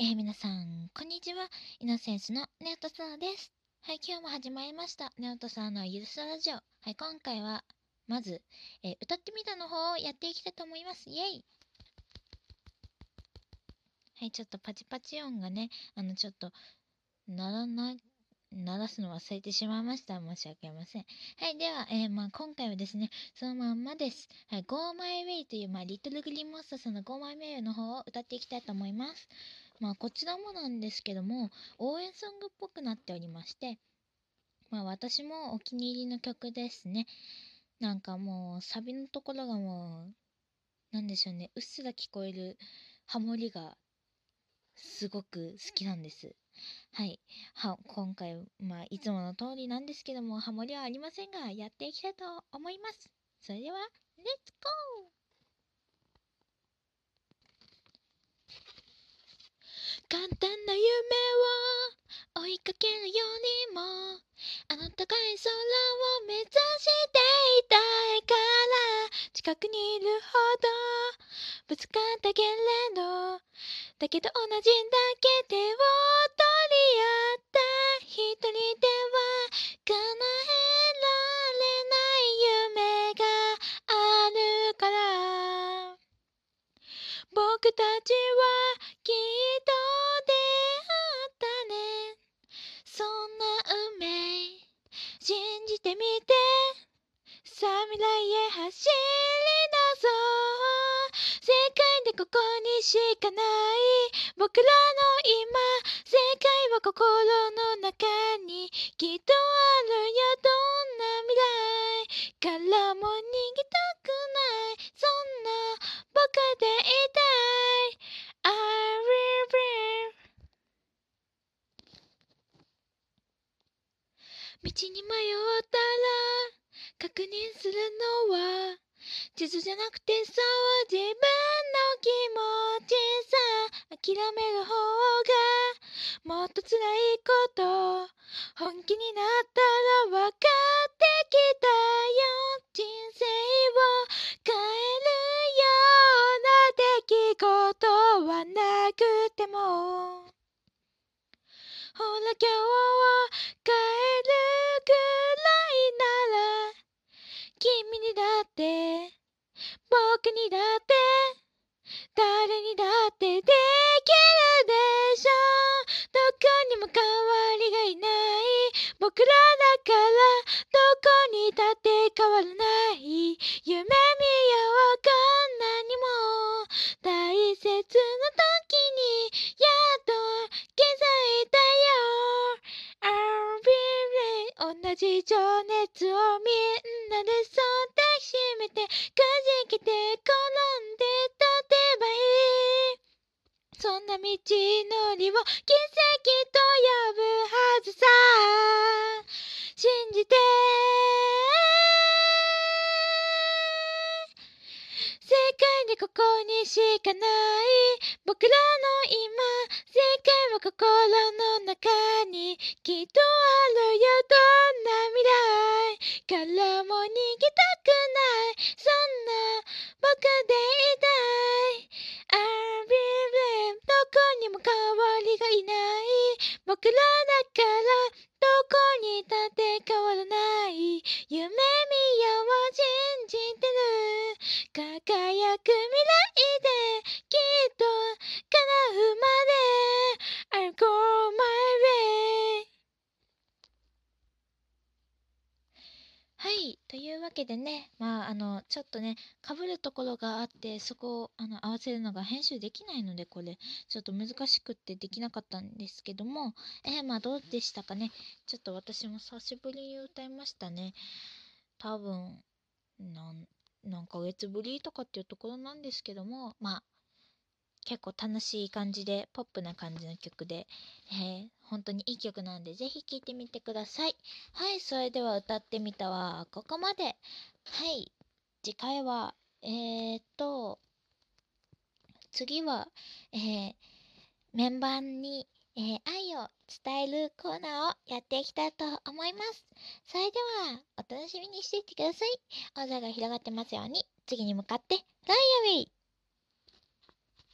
皆さん、こんにちは。イノセンスのネオトサーです。はい、今日も始まりました。ネオトサーのゆるさラジオ。はい、今回は、まず、歌ってみたの方をやっていきたいと思います。イエイ！はい、ちょっとパチパチ音がね、ちょっと、鳴らすの忘れてしまいました。申し訳ありません。はい、では、今回はですね、そのまんまです。はい、Go My Way という、リトルグリーンモンスターさんの Go My Way の方を歌っていきたいと思います。こちらもなんですけども、応援ソングっぽくなっておりまして、私もお気に入りの曲ですね。なんかもう、サビのところがもう、なんでしょうね、うっすら聞こえるハモリが、すごく好きなんです。はい。今回、いつもの通りなんですけども、ハモリはありませんが、やっていきたいと思います。それでは、レッツゴー！簡単な夢を追いかけるようにも、あの高い空を目指していたいから、近くにいるほどぶつかったけれど、だけど同じだけ手を取り合った一人では叶えられない夢があるから、僕たちはきっと出会ったね。そんな運命信じてみて、さあ未来へ走り出そう。世界でここにしかない僕らの今、世界は心の中にきっとあるよ。どんな未来からも逃げたくない、そんな僕でいたい。道に迷ったら確認するのは地図じゃなくて、そう自分の気持ちさ。諦める方がもっと辛いこと、本気になったら分かってきたよ。人生を変えるような出来事はなくても、ほら今日を変えるくらいなら、君にだって僕にだって誰にだってできるでしょ。どこにも変わりがいない僕らだから、どこにだって変わらない。夢見よう、こんなにも大切な時にやっと気づいたよ。同じ情熱をみんなでそう抱きしめて、くじけて転んで立てばいい。そんな道のりを奇跡と呼ぶはずさ。信じて、世界でここにしかない僕らの今、世界は心の中にきっとあるよ。どんな未来からも逃げたくない、そんな僕でいたい。I'll be brave。 どこにも変わりがいない僕らだから、どこにだって変わらない。夢見よう、信じてる、輝く未来できっと叶うまで I'll go my way。 はい、というわけでね、ちょっとねかぶるところがあって、そこを合わせるのが編集できないので、これちょっと難しくってできなかったんですけども、どうでしたかね。ちょっと私も久しぶりに歌いましたね。多分何ヶ月ぶりとかっていうところなんですけども、結構楽しい感じでポップな感じの曲で、本当にいい曲なんで、ぜひ聴いてみてください。はい、それでは歌ってみたはここまで。はい、次回は次は、メンバーに、愛を伝えるコーナーをやっていきたいと思います。それではお楽しみにしていてください。青空が広がってますように、次に向かってフライアウェイ。